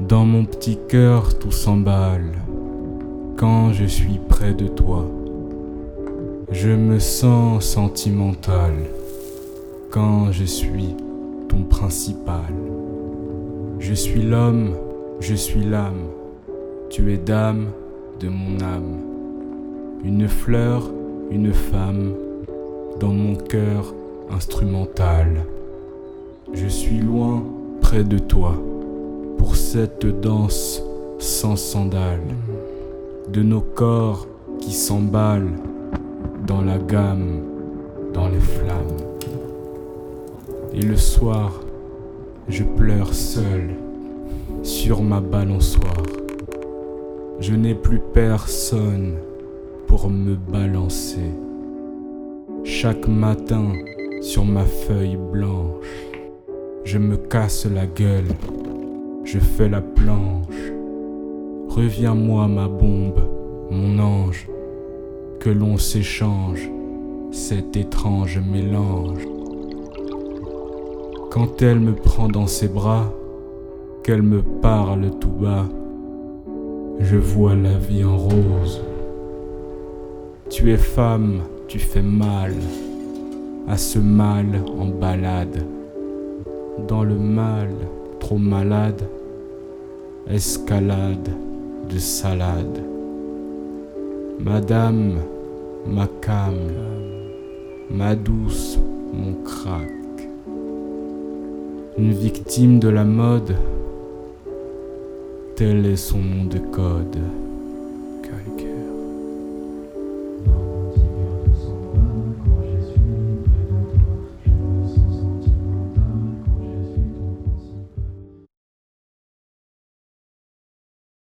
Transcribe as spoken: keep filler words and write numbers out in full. Dans mon petit cœur tout s'emballe quand je suis près de toi. Je me sens sentimental quand je suis ton principal. Je suis l'homme, je suis l'âme, tu es dame de mon âme. Une fleur, une femme, dans mon cœur instrumental. Je suis loin, près de toi, pour cette danse sans sandales, de nos corps qui s'emballent dans la gamme, dans les flammes. Et le soir, je pleure seul sur ma balançoire. Je n'ai plus personne pour me balancer. Chaque matin, sur ma feuille blanche, je me casse la gueule. Je fais la planche. Reviens-moi ma bombe, mon ange, que l'on s'échange cet étrange mélange. Quand elle me prend dans ses bras, qu'elle me parle tout bas, je vois la vie en rose. Tu es femme, tu fais mal à ce mal en balade. Dans le mal, trop malade, escalade de salade. Madame, ma came, ma douce, mon crack. Une victime de la mode, tel est son nom de code.